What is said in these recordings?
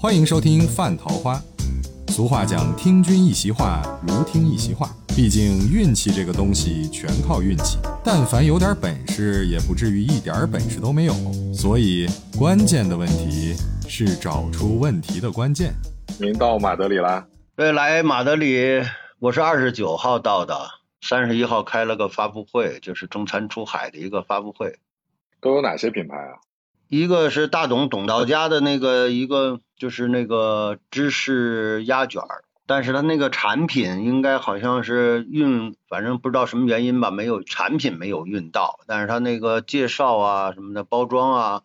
欢迎收听范桃花。俗话讲听君一席话，如听一席话，毕竟运气这个东西全靠运气，但凡有点本事也不至于一点本事都没有，所以关键的问题是找出问题的关键。您到马德里了？对，来马德里我是29号到的，31号开了个发布会，就是中餐出海的一个发布会。都有哪些品牌啊？一个是大董道家的那个一个就是那个芝士鸭卷，但是他那个产品应该好像是运，反正不知道什么原因吧，没有产品没有运到，但是他那个介绍啊什么的，包装啊，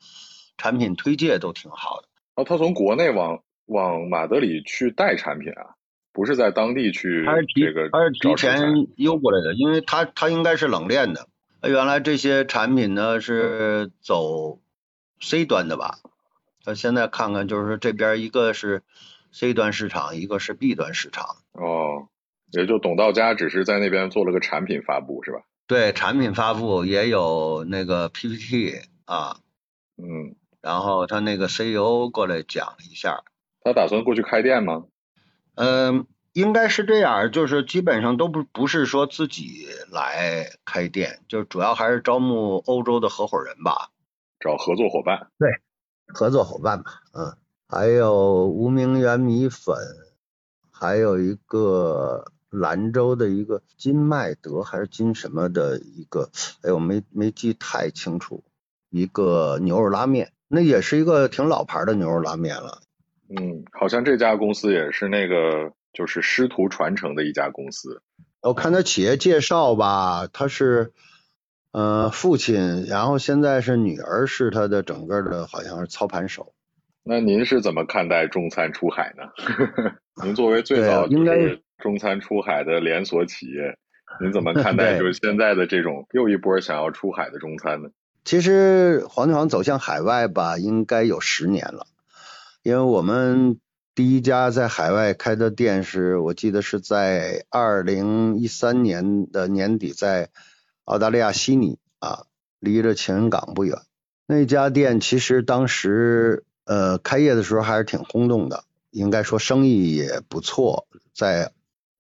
产品推介都挺好的。哦，他从国内往马德里去带产品啊，不是在当地去这个找市场。他是提前邮过来的，因为他应该是冷链的。原来这些产品呢是走 C 端的吧？他现在看看就是这边一个是 C 端市场，一个是 B 端市场。哦，也就董道家只是在那边做了个产品发布是吧？对，产品发布也有那个 PPT 啊，嗯，然后他那个 CEO 过来讲了一下。他打算过去开店吗？应该是这样，就是基本上都不是说自己来开店，就主要还是招募欧洲的合伙人吧，找合作伙伴。对，合作伙伴吧，嗯，还有无名原米粉，还有一个兰州的一个金麦德还是金什么的一个，哎，我没记太清楚，一个牛肉拉面，那也是一个挺老牌的牛肉拉面了。嗯，好像这家公司也是那个就是师徒传承的一家公司。我看他企业介绍吧，他是父亲，然后现在是女儿是他的整个的好像是操盘手。那您是怎么看待中餐出海呢？您作为最早就是中餐出海的连锁企业，您怎么看待就是现在的这种又一波想要出海的中餐呢？其实黄牛行走向海外吧应该有10年了，因为我们第一家在海外开的店是我记得是在2013年的年底在澳大利亚悉尼啊，离着情人港不远。那家店其实当时开业的时候还是挺轰动的，应该说生意也不错，在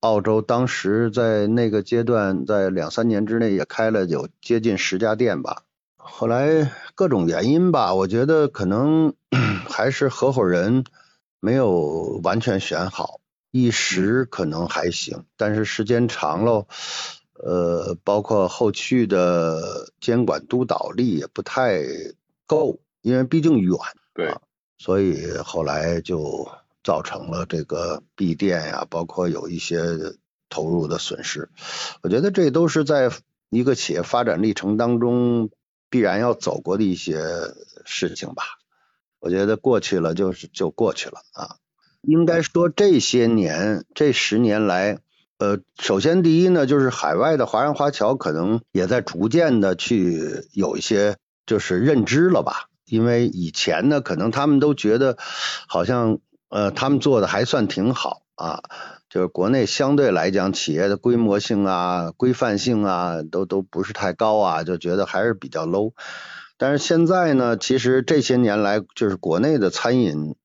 澳洲当时在那个阶段在2-3年之内也开了有接近10家店吧。后来各种原因吧，我觉得可能还是合伙人没有完全选好，一时可能还行，但是时间长了包括后续的监管督导力也不太够，因为毕竟远，对，所以后来就造成了这个闭店呀，包括有一些投入的损失。我觉得这都是在一个企业发展历程当中必然要走过的一些事情吧。我觉得过去了就过去了啊。应该说这些年这10年来首先第一呢就是海外的华人华侨可能也在逐渐的去有一些就是认知了吧。因为以前呢可能他们都觉得好像他们做的还算挺好啊，就是国内相对来讲企业的规模性啊规范性啊都不是太高啊，就觉得还是比较 low。但是现在呢其实这些年来就是国内的餐饮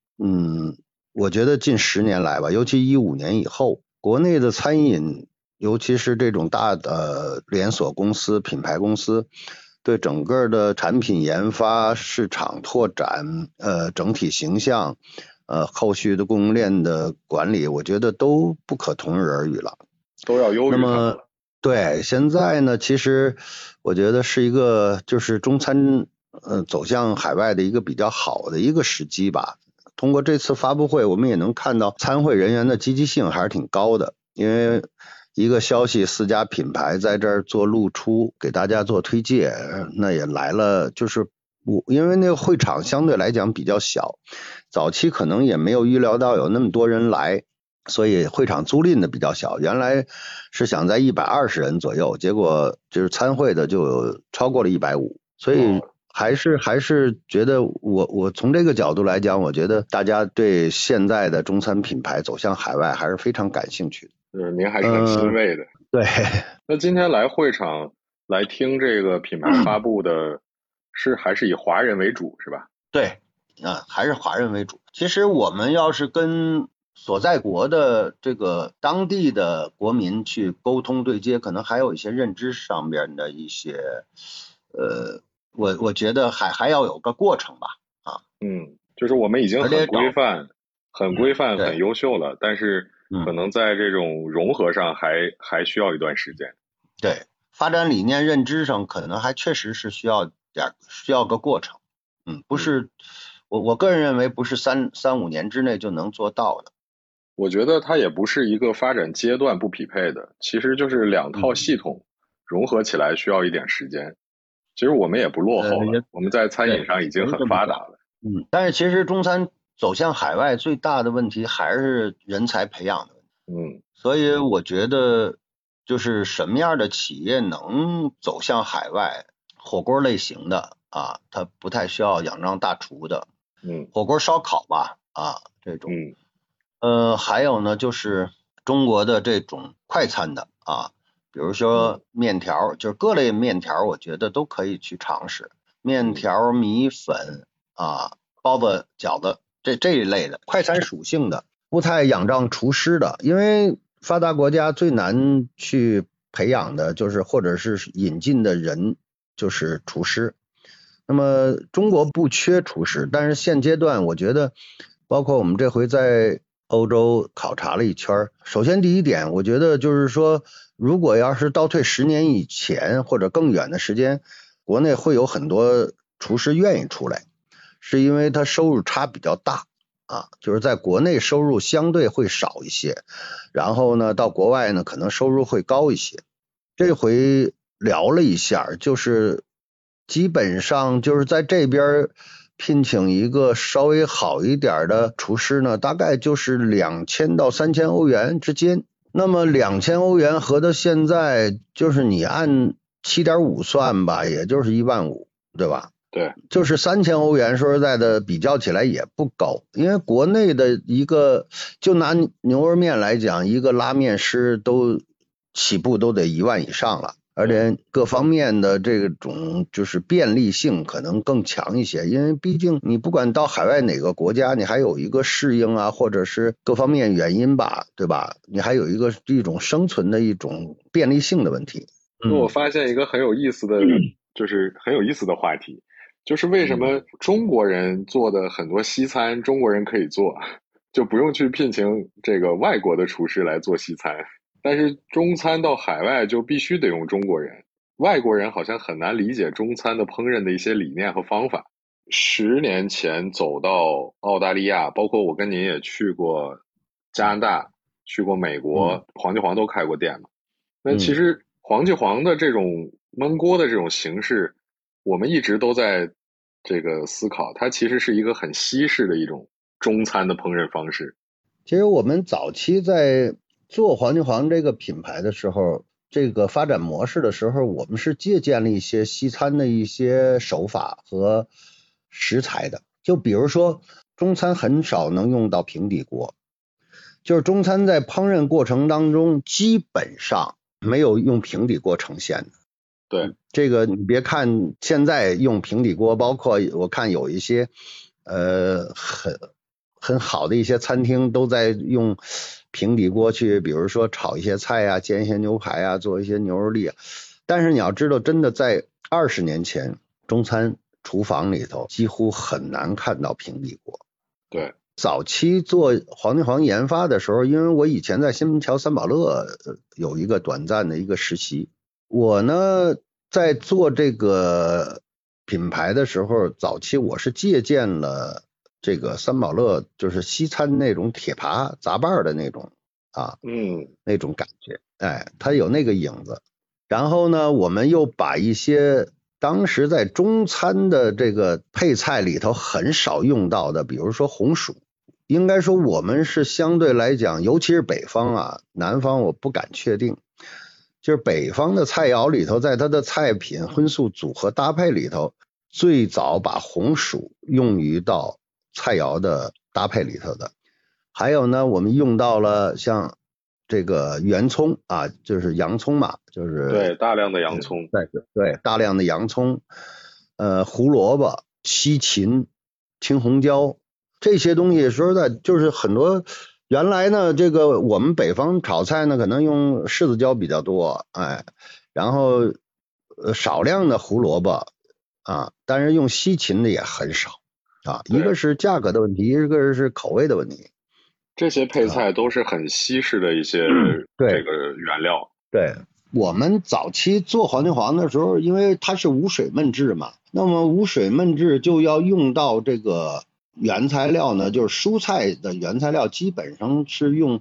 我觉得近10年来吧，尤其15年以后，国内的餐饮尤其是这种大的连锁公司品牌公司对整个的产品研发市场拓展整体形象后续的供应链的管理，我觉得都不可同日而语了，都要优于他们了。对，现在呢其实我觉得是一个就是中餐走向海外的一个比较好的一个时机吧。通过这次发布会我们也能看到参会人员的积极性还是挺高的，因为一个消息4家品牌在这儿做露出给大家做推介，那也来了，就是因为那个会场相对来讲比较小，早期可能也没有预料到有那么多人来，所以会场租赁的比较小，原来是想在120人左右，结果就是参会的就超过了150，所以还是觉得我从这个角度来讲，我觉得大家对现在的中餐品牌走向海外还是非常感兴趣的。您还是很欣慰的。对。那今天来会场来听这个品牌发布的是还是以华人为主是吧？对，还是华人为主。其实我们要是跟所在国的这个当地的国民去沟通对接，可能还有一些认知上面的一些我觉得还要有个过程吧。啊，嗯，就是我们已经很规范、很优秀了，但是可能在这种融合上还需要一段时间。对，发展理念认知上可能还确实是需要个过程。嗯，不是，我个人认为不是3-5年之内就能做到的。我觉得它也不是一个发展阶段不匹配的，其实就是两套系统融合起来需要一点时间。其实我们也不落后了，我们在餐饮上已经很发达了。嗯，但是其实中餐走向海外最大的问题还是人才培养的问题。嗯，所以我觉得就是什么样的企业能走向海外，火锅类型的啊，它不太需要仰仗大厨的，嗯，火锅烧烤吧，啊，这种，嗯，还有呢就是中国的这种快餐的啊，比如说面条，就是各类面条，我觉得都可以去尝试，面条、米粉啊、包子、饺子这一类的快餐属性的，不太仰仗厨师的，因为发达国家最难去培养的就是或者是引进的人就是厨师。那么中国不缺厨师，但是现阶段我觉得，包括我们这回在欧洲考察了一圈，首先第一点，我觉得就是说，如果要是倒退10年以前或者更远的时间，国内会有很多厨师愿意出来，是因为他收入差比较大啊，就是在国内收入相对会少一些，然后呢到国外呢可能收入会高一些。这回聊了一下，就是基本上就是在这边聘请一个稍微好一点的厨师呢，大概就是2000到3000欧元之间。那么2000欧元合到现在就是你按 7.5 算吧，也就是15000，对吧？对，就是3000欧元说实在的比较起来也不高，因为国内的一个就拿牛肉面来讲，一个拉面师都起步都得10000以上了。而且各方面的这种就是便利性可能更强一些，因为毕竟你不管到海外哪个国家，你还有一个适应啊，或者是各方面原因吧，对吧？你还有一种生存的一种便利性的问题。嗯，我发现一个很有意思的话题，就是为什么中国人做的很多西餐，中国人可以做，就不用去聘请这个外国的厨师来做西餐。但是中餐到海外就必须得用中国人，外国人好像很难理解中餐的烹饪的一些理念和方法。10年前走到澳大利亚，包括我跟您也去过加拿大，去过美国，黄记煌都开过店嘛。那其实黄记煌的这种焖锅的这种形式，我们一直都在这个思考，它其实是一个很西式的一种中餐的烹饪方式。其实我们早期在做黄记煌这个品牌的时候，这个发展模式的时候，我们是借鉴了一些西餐的一些手法和食材的。就比如说中餐很少能用到平底锅，就是中餐在烹饪过程当中基本上没有用平底锅呈现的。对，这个你别看现在用平底锅，包括我看有一些很好的一些餐厅都在用平底锅去，比如说炒一些菜啊，煎一些牛排啊，做一些牛肉粒啊。但是你要知道，真的在20年前，中餐厨房里头几乎很难看到平底锅。对，早期做黄记煌研发的时候，因为我以前在新民桥三宝乐有一个短暂的一个实习，我呢在做这个品牌的时候，早期我是借鉴了这个三宝乐就是西餐那种铁盘杂拌的那种啊，那种感觉，哎，它有那个影子。然后呢，我们又把一些当时在中餐的这个配菜里头很少用到的，比如说红薯，应该说我们是相对来讲，尤其是北方啊，南方我不敢确定，就是北方的菜肴里头，在它的菜品荤素组合搭配里头，最早把红薯用于到菜肴的搭配里头的。还有呢，我们用到了像这个圆葱啊，就是洋葱嘛，就是对大量的洋葱，对大量的洋葱，胡萝卜、西芹、青红椒，这些东西说实在就是很多原来呢，这个我们北方炒菜呢可能用柿子椒比较多，哎，然后少量的胡萝卜啊，但是用西芹的也很少啊，一个是价格的问题，一个是口味的问题。这些配菜都是很西式的一些这个原料。对，我们早期做黄金黄的时候，因为它是无水焖制嘛，那么无水焖制就要用到这个原材料呢，就是蔬菜的原材料基本上是用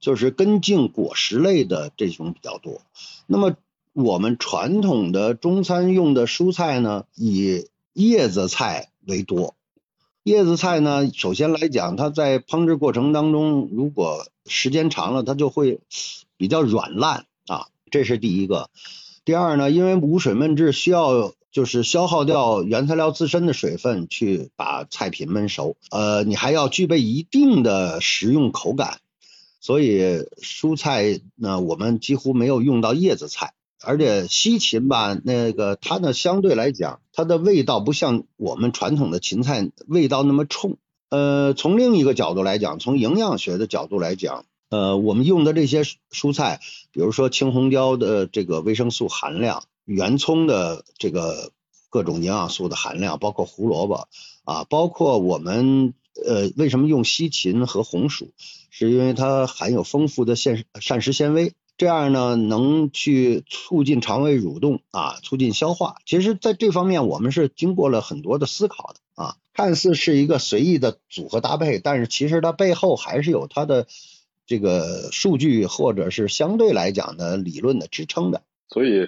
就是根茎果实类的这种比较多。那么我们传统的中餐用的蔬菜呢，以叶子菜为多。叶子菜呢，首先来讲，它在烹制过程当中，如果时间长了，它就会比较软烂啊，这是第一个。第二呢，因为无水焖制需要就是消耗掉原材料自身的水分去把菜品焖熟，你还要具备一定的食用口感，所以蔬菜呢，我们几乎没有用到叶子菜。而且西芹吧，那个它呢相对来讲，它的味道不像我们传统的芹菜味道那么冲。从另一个角度来讲，从营养学的角度来讲，我们用的这些蔬菜，比如说青红椒的这个维生素含量，圆葱的这个各种营养素的含量，包括胡萝卜啊，包括我们为什么用西芹和红薯，是因为它含有丰富的膳食纤维。这样呢，能去促进肠胃蠕动啊，促进消化。其实在这方面我们是经过了很多的思考的啊，看似是一个随意的组合搭配，但是其实它背后还是有它的这个数据或者是相对来讲的理论的支撑的。所以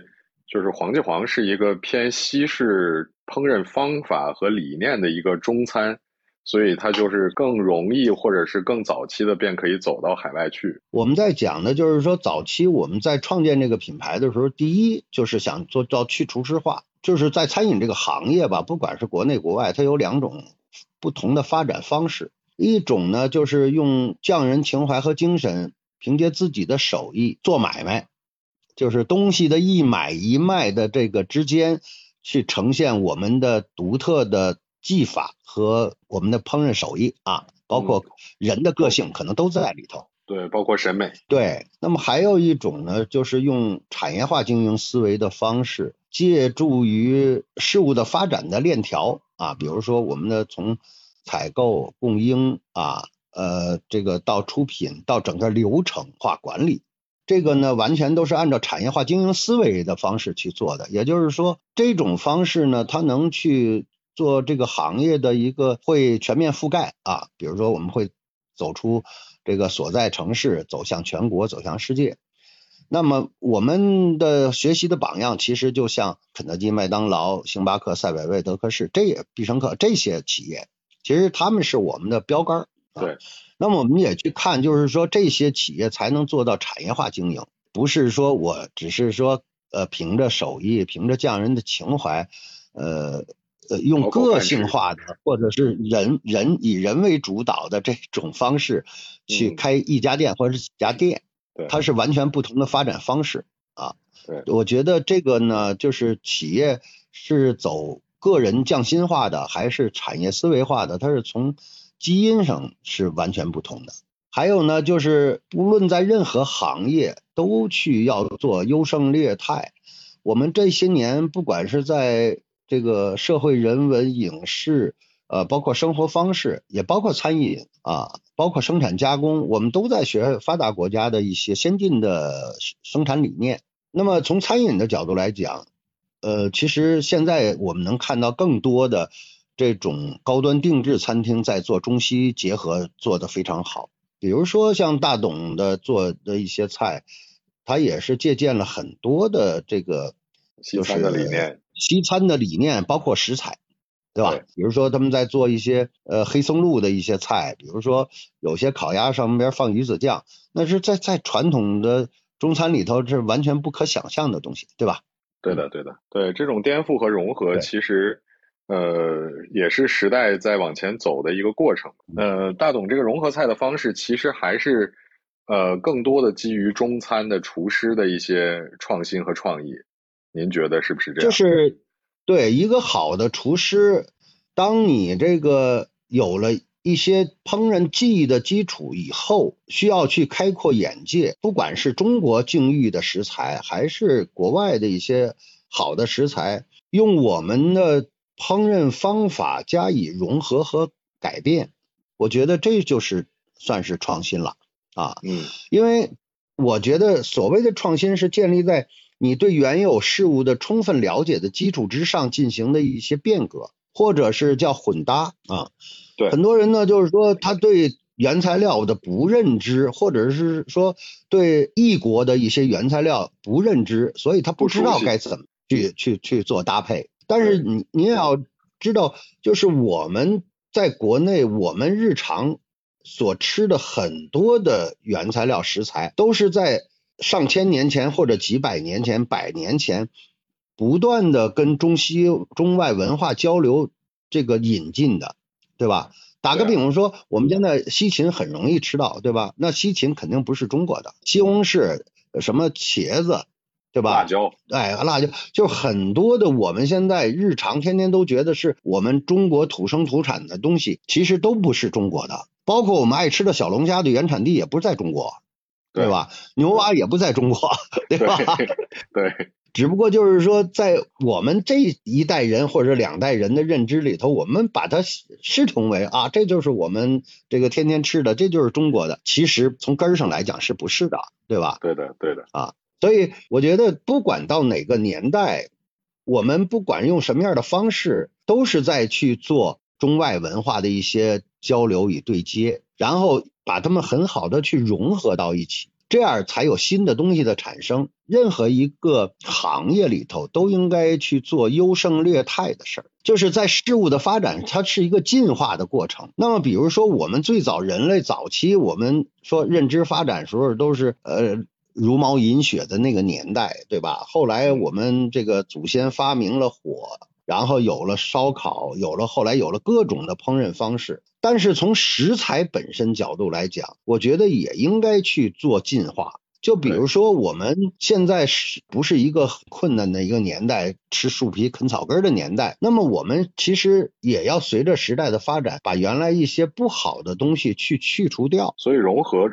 就是黄记煌是一个偏西式烹饪方法和理念的一个中餐，所以它就是更容易或者是更早期的便可以走到海外去。我们在讲的就是说，早期我们在创建这个品牌的时候，第一就是想做到去厨师化，就是在餐饮这个行业吧，不管是国内国外，它有两种不同的发展方式。一种呢就是用匠人情怀和精神，凭借自己的手艺做买卖，就是东西的一买一卖的这个之间去呈现我们的独特的技法和我们的烹饪手艺啊，包括人的个性可能都在里头，对，包括审美。对，那么还有一种呢，就是用产业化经营思维的方式，借助于事物的发展的链条啊，比如说我们的从采购、供应啊，这个到出品到整个流程化管理。这个呢完全都是按照产业化经营思维的方式去做的，也就是说这种方式呢，它能去做这个行业的一个会全面覆盖啊，比如说我们会走出这个所在城市，走向全国，走向世界。那么我们的学习的榜样其实就像肯德基、麦当劳、星巴克、赛百味、德克士、这也必胜客这些企业，其实他们是我们的标杆。对，那么我们也去看，就是说这些企业才能做到产业化经营，不是说我只是说凭着手艺，凭着匠人的情怀，用个性化的或者是人以人为主导的这种方式去开一家店或者是几家店，它是完全不同的发展方式啊。我觉得这个呢，就是企业是走个人匠心化的还是产业思维化的，它是从基因上是完全不同的。还有呢，就是不论在任何行业都去要做优胜劣汰。我们这些年不管是在这个社会、人文、影视，包括生活方式，也包括餐饮啊，包括生产加工，我们都在学发达国家的一些先进的生产理念。那么从餐饮的角度来讲，其实现在我们能看到更多的这种高端定制餐厅在做中西结合，做得非常好。比如说像大董的做的一些菜，他也是借鉴了很多的这个西餐的理念。西餐的理念包括食材，对吧？比如说他们在做一些黑松露的一些菜，比如说有些烤鸭上面放鱼子酱，那是在传统的中餐里头是完全不可想象的东西，对吧？对的，对的，对，这种颠覆和融合其实也是时代在往前走的一个过程。大董这个融合菜的方式其实还是更多的基于中餐的厨师的一些创新和创意。您觉得是不是这样？就是对一个好的厨师，当你这个有了一些烹饪技艺的基础以后，需要去开阔眼界，不管是中国境遇的食材，还是国外的一些好的食材，用我们的烹饪方法加以融合和改变，我觉得这就是算是创新了啊。因为我觉得所谓的创新是建立在你对原有事物的充分了解的基础之上进行的一些变革，或者是叫混搭啊。对，很多人呢就是说他对原材料的不认知，或者是说对异国的一些原材料不认知，所以他不知道该怎么去做搭配。但是你也要知道，就是我们在国内，我们日常所吃的很多的原材料食材都是在上千年前或者几百年前、百年前不断的跟中外文化交流这个引进的，对吧？打个比方说，我们现在西芹很容易吃到，对吧？那西芹肯定不是中国的，西红柿、什么茄子，对吧？辣椒，哎，辣椒，就是很多的我们现在日常天天都觉得是我们中国土生土产的东西，其实都不是中国的，包括我们爱吃的小龙虾的原产地也不是在中国。对吧？牛蛙也不在中国，对吧？对，只不过就是说，在我们这一代人或者两代人的认知里头，我们把它视同为啊，这就是我们这个天天吃的，这就是中国的。其实从根上来讲是不是的，对吧？对的，对的啊。所以我觉得，不管到哪个年代，我们不管用什么样的方式，都是在去做中外文化的一些交流与对接，然后把它们很好的去融合到一起，这样才有新的东西的产生。任何一个行业里头都应该去做优胜劣汰的事儿，就是在事物的发展，它是一个进化的过程。那么比如说我们最早人类早期，我们说认知发展时候都是茹毛饮血的那个年代，对吧？后来我们这个祖先发明了火，然后有了烧烤，后来有了各种的烹饪方式。但是从食材本身角度来讲，我觉得也应该去做进化。就比如说我们现在是不是一个困难的一个年代，吃树皮啃草根的年代，那么我们其实也要随着时代的发展，把原来一些不好的东西去除掉。所以融合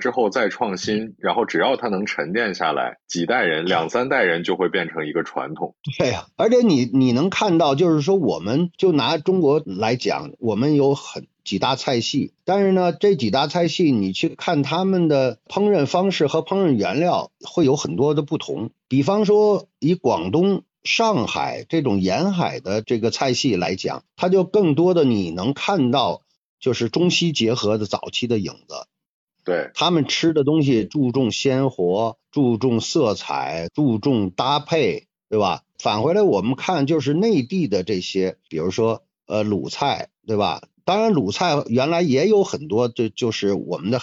之后再创新，然后只要它能沉淀下来，几代人两三代人就会变成一个传统。对啊，而且你能看到，就是说我们就拿中国来讲，我们有几大菜系，但是呢这几大菜系你去看他们的烹饪方式和烹饪原料会有很多的不同。比方说以广东、上海这种沿海的这个菜系来讲，它就更多的你能看到就是中西结合的早期的影子。对，他们吃的东西注重鲜活，注重色彩，注重搭配，对吧？返回来我们看就是内地的这些，比如说鲁菜，对吧？当然鲁菜原来也有很多，就是我们的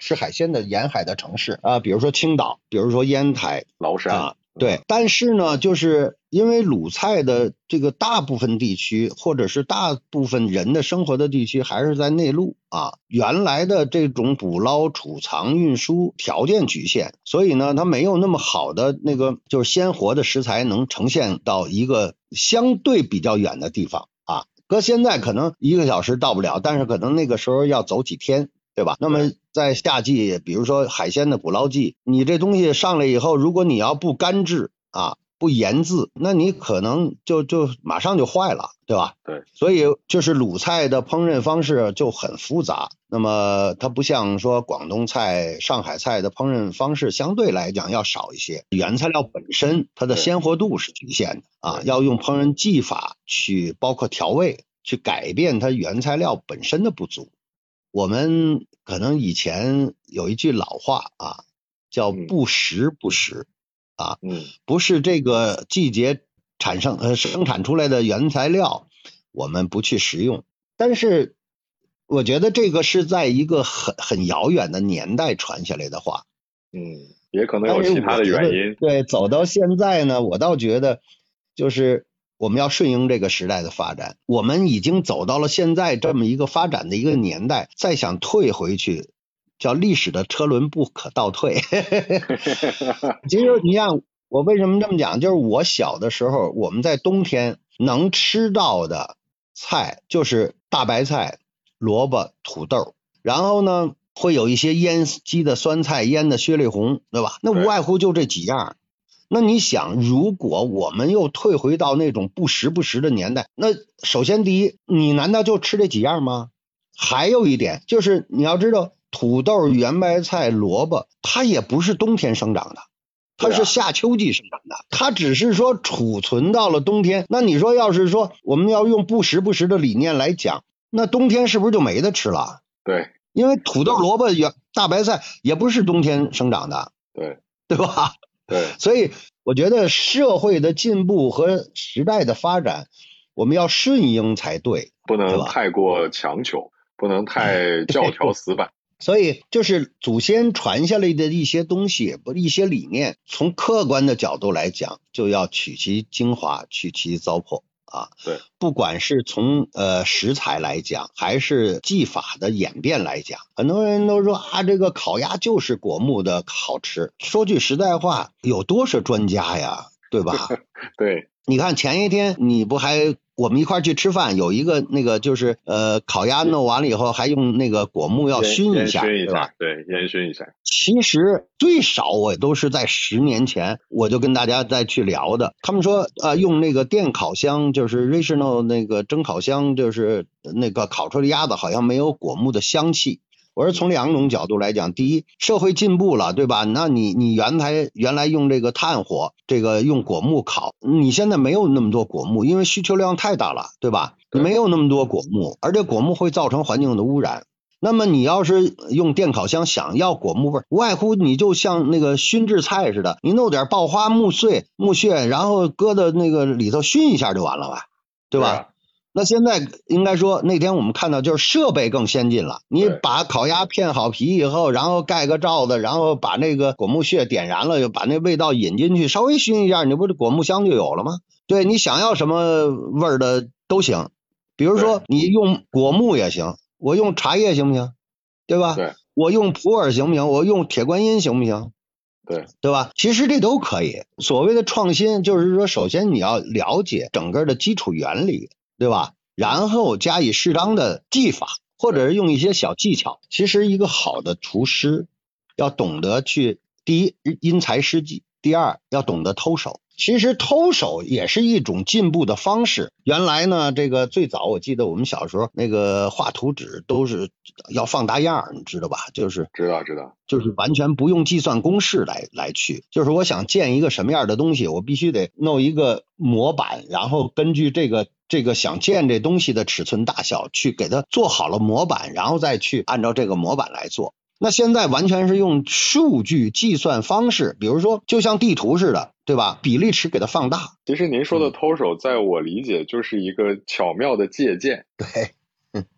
吃海鲜的沿海的城市啊，比如说青岛，比如说烟台、崂山啊，对。但是呢就是因为鲁菜的这个大部分地区，或者是大部分人的生活的地区还是在内陆啊，原来的这种捕捞、储藏、运输条件局限，所以呢它没有那么好的那个就是鲜活的食材能呈现到一个相对比较远的地方啊。搁现在可能一个小时到不了，但是可能那个时候要走几天，对吧？那么在夏季，比如说海鲜的捕捞季，你这东西上来以后，如果你要不干制啊，不盐渍，那你可能就马上就坏了，对吧？对。所以就是鲁菜的烹饪方式就很复杂，那么它不像说广东菜、上海菜的烹饪方式相对来讲要少一些，原材料本身它的鲜活度是局限的啊，要用烹饪技法去包括调味去改变它原材料本身的不足。我们可能以前有一句老话啊，叫不时不食啊，不是这个季节生产出来的原材料我们不去食用。但是我觉得这个是在一个很遥远的年代传下来的话，也可能有其他的原因。对，走到现在呢，我倒觉得就是我们要顺应这个时代的发展，我们已经走到了现在这么一个发展的一个年代，再想退回去叫历史的车轮不可倒退。其实你看我为什么这么讲，就是我小的时候我们在冬天能吃到的菜就是大白菜、萝卜、土豆，然后呢会有一些腌鸡的酸菜、腌的雪里红，对吧？那无外乎就这几样。那你想，如果我们又退回到那种不时不时的年代，那首先第一，你难道就吃这几样吗？还有一点就是你要知道，土豆、圆白菜、萝卜它也不是冬天生长的，它是夏秋季生长的，它只是说储存到了冬天。那你说要是说我们要用不时不时的理念来讲，那冬天是不是就没得吃了？对，因为土豆、萝卜、大白菜也不是冬天生长的，对，对吧？对，所以我觉得社会的进步和时代的发展，我们要顺应才对，不能太过强求，不能太教条死板。所以就是祖先传下来的一些东西，一些理念，从客观的角度来讲，就要取其精华，去其糟粕啊。对，不管是从食材来讲，还是技法的演变来讲，很多人都说啊，这个烤鸭就是果木的好吃。说句实在话，有多少专家呀，对吧？对，你看前一天你不还我们一块去吃饭，有一个那个就是烤鸭弄完了以后，还用那个果木要熏一下，对吧？对，烟熏一下。其实最少我都是在10年前我就跟大家再去聊的。他们说用那个电烤箱，就是 Rational 那个蒸烤箱，就是那个烤出的鸭子好像没有果木的香气。我是从2种角度来讲，第一，社会进步了，对吧？那你原来用这个炭火，这个用果木烤，你现在没有那么多果木，因为需求量太大了，对吧？没有那么多果木，而且果木会造成环境的污染。那么你要是用电烤箱想要果木味，无外乎你就像那个熏制菜似的，你弄点爆花、木碎、木屑，然后搁到那个里头熏一下就完了吧，对吧？对，那现在应该说，那天我们看到就是设备更先进了，你把烤鸭片好皮以后，然后盖个罩子，然后把那个果木屑点燃了，就把那味道引进去，稍微熏一下，你不是果木香就有了吗？对，你想要什么味儿的都行，比如说你用果木也行，我用茶叶行不行？对吧？对，我用普洱行不行？我用铁观音行不行？对，对吧？其实这都可以。所谓的创新，就是说，首先你要了解整个的基础原理，对吧？然后加以适当的技法，或者是用一些小技巧。其实一个好的厨师要懂得去，第一，因材施技，第二，要懂得偷手。其实偷手也是一种进步的方式。原来呢，这个最早我记得我们小时候那个画图纸都是要放大样，你知道吧？就是知道，就是完全不用计算公式来去，就是我想建一个什么样的东西，我必须得弄一个模板，然后根据这个想建这东西的尺寸大小去给它做好了模板，然后再去按照这个模板来做。那现在完全是用数据计算方式，比如说就像地图似的，对吧？比例尺给它放大。其实您说的偷手，在我理解就是一个巧妙的借鉴，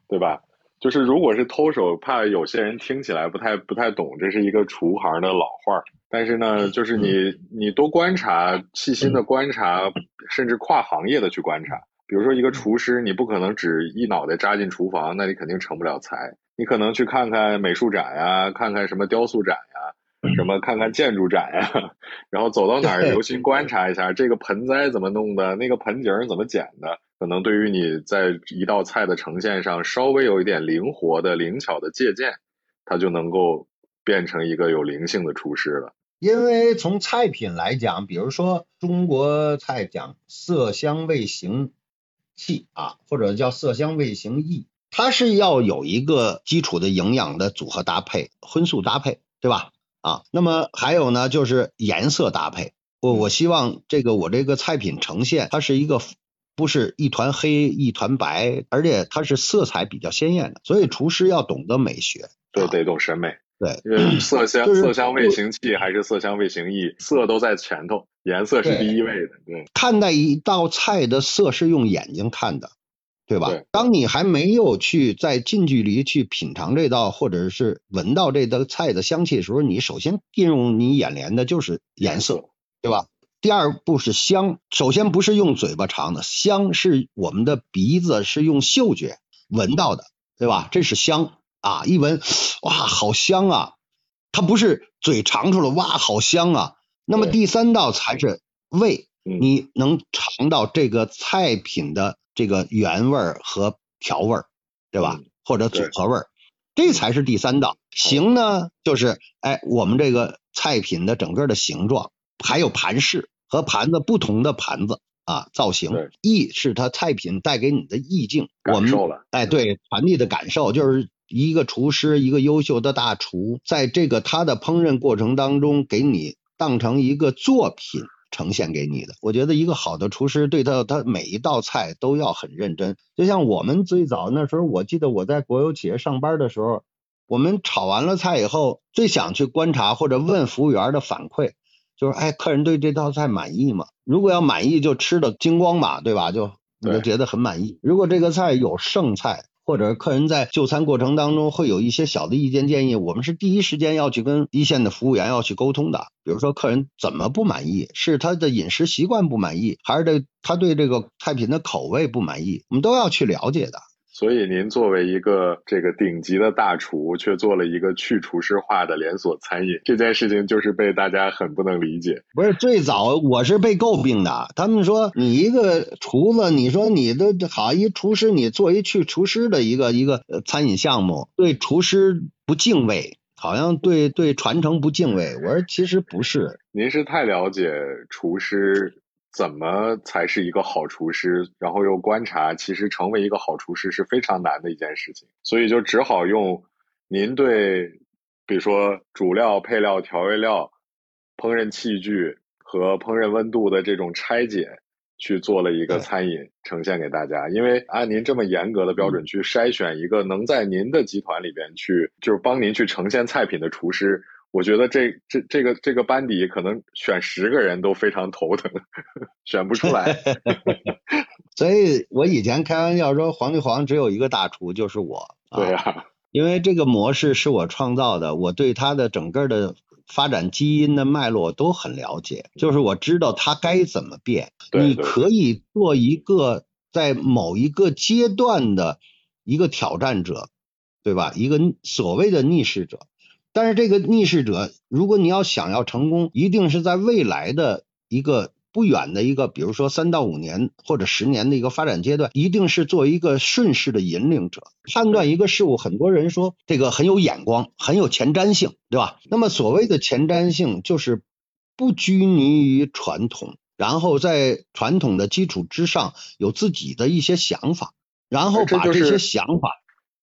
对吧？就是如果是偷手，怕有些人听起来不太懂，这是一个厨行的老话。但是呢，就是你多观察，细心的观察，甚至跨行业的去观察。比如说一个厨师，你不可能只一脑袋扎进厨房，那你肯定成不了才。你可能去看看美术展呀，看看什么雕塑展呀，什么看看建筑展呀，然后走到哪儿留心观察一下，这个盆栽怎么弄的，那个盆景怎么剪的，可能对于你在一道菜的呈现上稍微有一点灵活的、灵巧的借鉴，它就能够变成一个有灵性的厨师了。因为从菜品来讲，比如说中国菜讲色香味形气啊，或者叫色香味形意，它是要有一个基础的营养的组合搭配，荤素搭配，对吧？啊，那么还有呢，就是颜色搭配。我希望我这个菜品呈现，它是一个不是一团黑一团白，而且它是色彩比较鲜艳的。所以厨师要懂得美学，对，得懂审美。对，色香味形气还是色香味形意，色都在前头，颜色是第一位的。对，看待一道菜的色是用眼睛看的，对吧？对，当你还没有去在近距离去品尝这道或者是闻到这道菜的香气的时候，你首先进入你眼帘的就是颜色，对吧？第二步是香，首先不是用嘴巴尝的，香是我们的鼻子是用嗅觉闻到的，对吧？这是香。啊，一闻，哇，好香啊！它不是嘴尝出了，哇，好香啊！那么第三道才是味，你能尝到这个菜品的这个原味和调味，对吧？或者组合味儿，这才是第三道。形呢，就是哎，我们这个菜品的整个的形状，还有盘式和盘子不同的盘子啊造型。意是它菜品带给你的意境，我们哎对传递的感受，就是一个厨师，一个优秀的大厨，在这个他的烹饪过程当中，给你当成一个作品呈现给你的。我觉得一个好的厨师对他每一道菜都要很认真。就像我们最早那时候，我记得我在国有企业上班的时候，我们炒完了菜以后，最想去观察或者问服务员的反馈，就是哎，客人对这道菜满意吗？如果要满意，就吃的精光嘛，对吧？就你就觉得很满意。如果这个菜有剩菜，或者客人在就餐过程当中会有一些小的意见建议，我们是第一时间要去跟一线的服务员要去沟通的。比如说客人怎么不满意，是他的饮食习惯不满意，还是他对这个菜品的口味不满意，我们都要去了解的。所以您作为一个这个顶级的大厨，却做了一个去厨师化的连锁餐饮，这件事情就是被大家很不能理解。不是，最早我是被诟病的，他们说你一个厨子，你说你都好一厨师，你做一去厨师的一个餐饮项目，对厨师不敬畏，好像对传承不敬畏。我说其实不是，您是太了解厨师怎么才是一个好厨师，然后又观察，其实成为一个好厨师是非常难的一件事情，所以就只好用您对比如说主料、配料、调味料、烹饪器具和烹饪温度的这种拆解去做了一个餐饮呈现给大家。因为按您这么严格的标准去筛选一个能在您的集团里边去就是帮您去呈现菜品的厨师，我觉得这个班底可能选10个人都非常头疼，选不出来。所以我以前开玩笑说皇帝皇只有一个大厨，就是我。对啊，因为这个模式是我创造的，我对他的整个的发展基因的脉络都很了解，就是我知道他该怎么变。你可以做一个在某一个阶段的一个挑战者，对吧？一个所谓的逆势者。但是这个逆势者，如果你要想要成功，一定是在未来的一个不远的一个，比如说3到5年或者10年的一个发展阶段，一定是做一个顺势的引领者。判断一个事物，很多人说这个很有眼光，很有前瞻性，对吧？那么所谓的前瞻性，就是不拘泥于传统，然后在传统的基础之上有自己的一些想法，然后把这些想法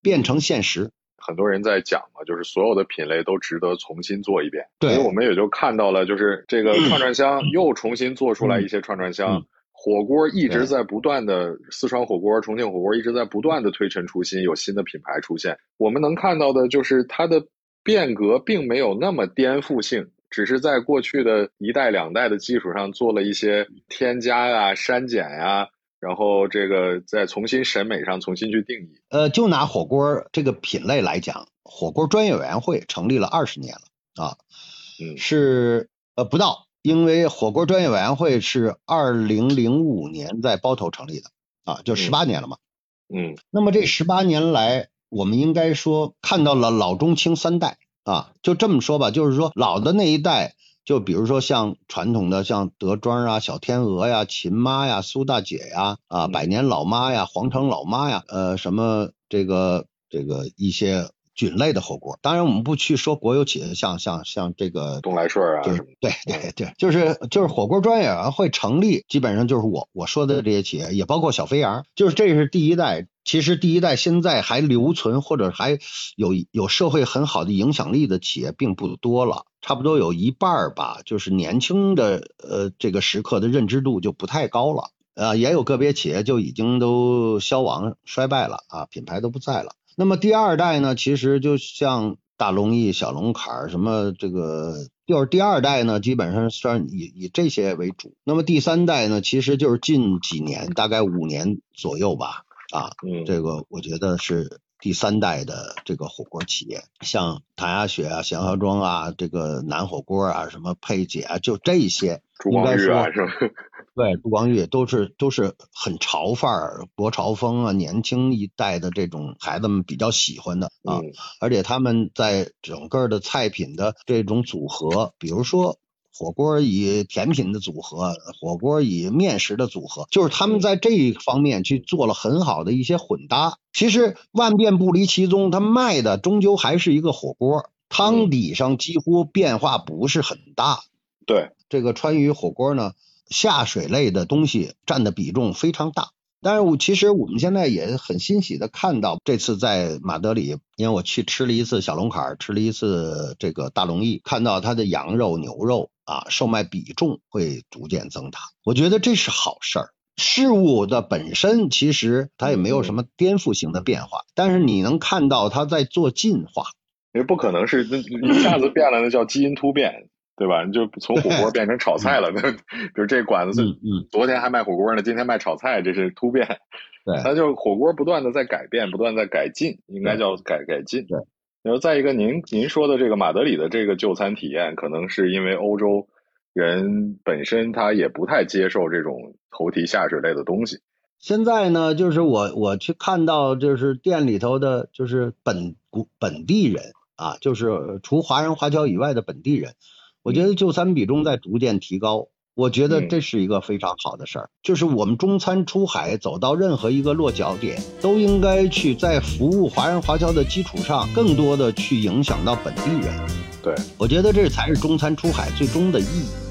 变成现实。很多人在讲嘛，就是所有的品类都值得重新做一遍。对，所以我们也就看到了，就是这个串串香又重新做出来一些串串香，火锅一直在不断的，四川火锅、重庆火锅一直在不断的推陈出新，有新的品牌出现。我们能看到的就是它的变革并没有那么颠覆性，只是在过去的1代2代的基础上做了一些添加啊、删减啊，然后这个在重新审美上重新去定义。就拿火锅这个品类来讲，火锅专业委员会成立了20年了啊，是不到，因为火锅专业委员会是2005年在包头成立的啊，就18年了嘛。那么这18年来，我们应该说看到了老中青3代啊，就这么说吧，就是说老的那一代。就比如说像传统的像德庄啊、小天鹅呀、秦妈呀、苏大姐呀、啊百年老妈呀、皇城老妈呀，什么这个一些菌类的火锅。当然我们不去说国有企业，像这个东来顺啊，就是对，就是火锅专业委员会成立，基本上就是我说的这些企业，也包括小肥羊，就是这是第一代。其实第一代现在还留存或者还有社会很好的影响力的企业并不多了，差不多有1半吧，就是年轻的这个食客的认知度就不太高了，也有个别企业就已经都消亡衰败了啊，品牌都不在了。那么第二代呢，其实就像大龙燚、小龙坎什么这个，就是第二代呢，基本上算以这些为主。那么第三代呢，其实就是近几年，大概5年左右吧。啊，这个我觉得是第三代的这个火锅企业，像谭鸭血啊、咸河庄啊、这个南火锅啊、什么佩姐啊，就这些，应该说，对，朱光裕都是很潮范儿、国潮风啊，年轻一代的这种孩子们比较喜欢的啊，而且他们在整个的菜品的这种组合，比如说火锅与甜品的组合，火锅与面食的组合，就是他们在这一方面去做了很好的一些混搭。其实万变不离其宗，他卖的终究还是一个火锅，汤底上几乎变化不是很大。对，这个川渝火锅呢，下水类的东西占的比重非常大。但是其实我们现在也很欣喜的看到，这次在马德里，因为我去吃了一次小龙坎，吃了一次这个大龙燚，看到它的羊肉牛肉啊售卖比重会逐渐增大，我觉得这是好事儿。事物的本身其实它也没有什么颠覆性的变化，但是你能看到它在做进化，也不可能是一下子变了，那叫基因突变。对吧？你就从火锅变成炒菜了，就这馆子昨天还卖火锅呢，今天卖炒菜，这是突变。对，那就火锅不断的在改变，不断在改进，应该叫改进。对，然后再一个，您说的这个马德里的这个就餐体验，可能是因为欧洲人本身他也不太接受这种头蹄下水类的东西。现在呢，就是我去看到，就是店里头的，就是本地人啊，就是除华人华侨以外的本地人。我觉得就餐比重在逐渐提高，我觉得这是一个非常好的事儿。就是我们中餐出海走到任何一个落脚点，都应该去在服务华人华侨的基础上，更多的去影响到本地人。对，我觉得这才是中餐出海最终的意义。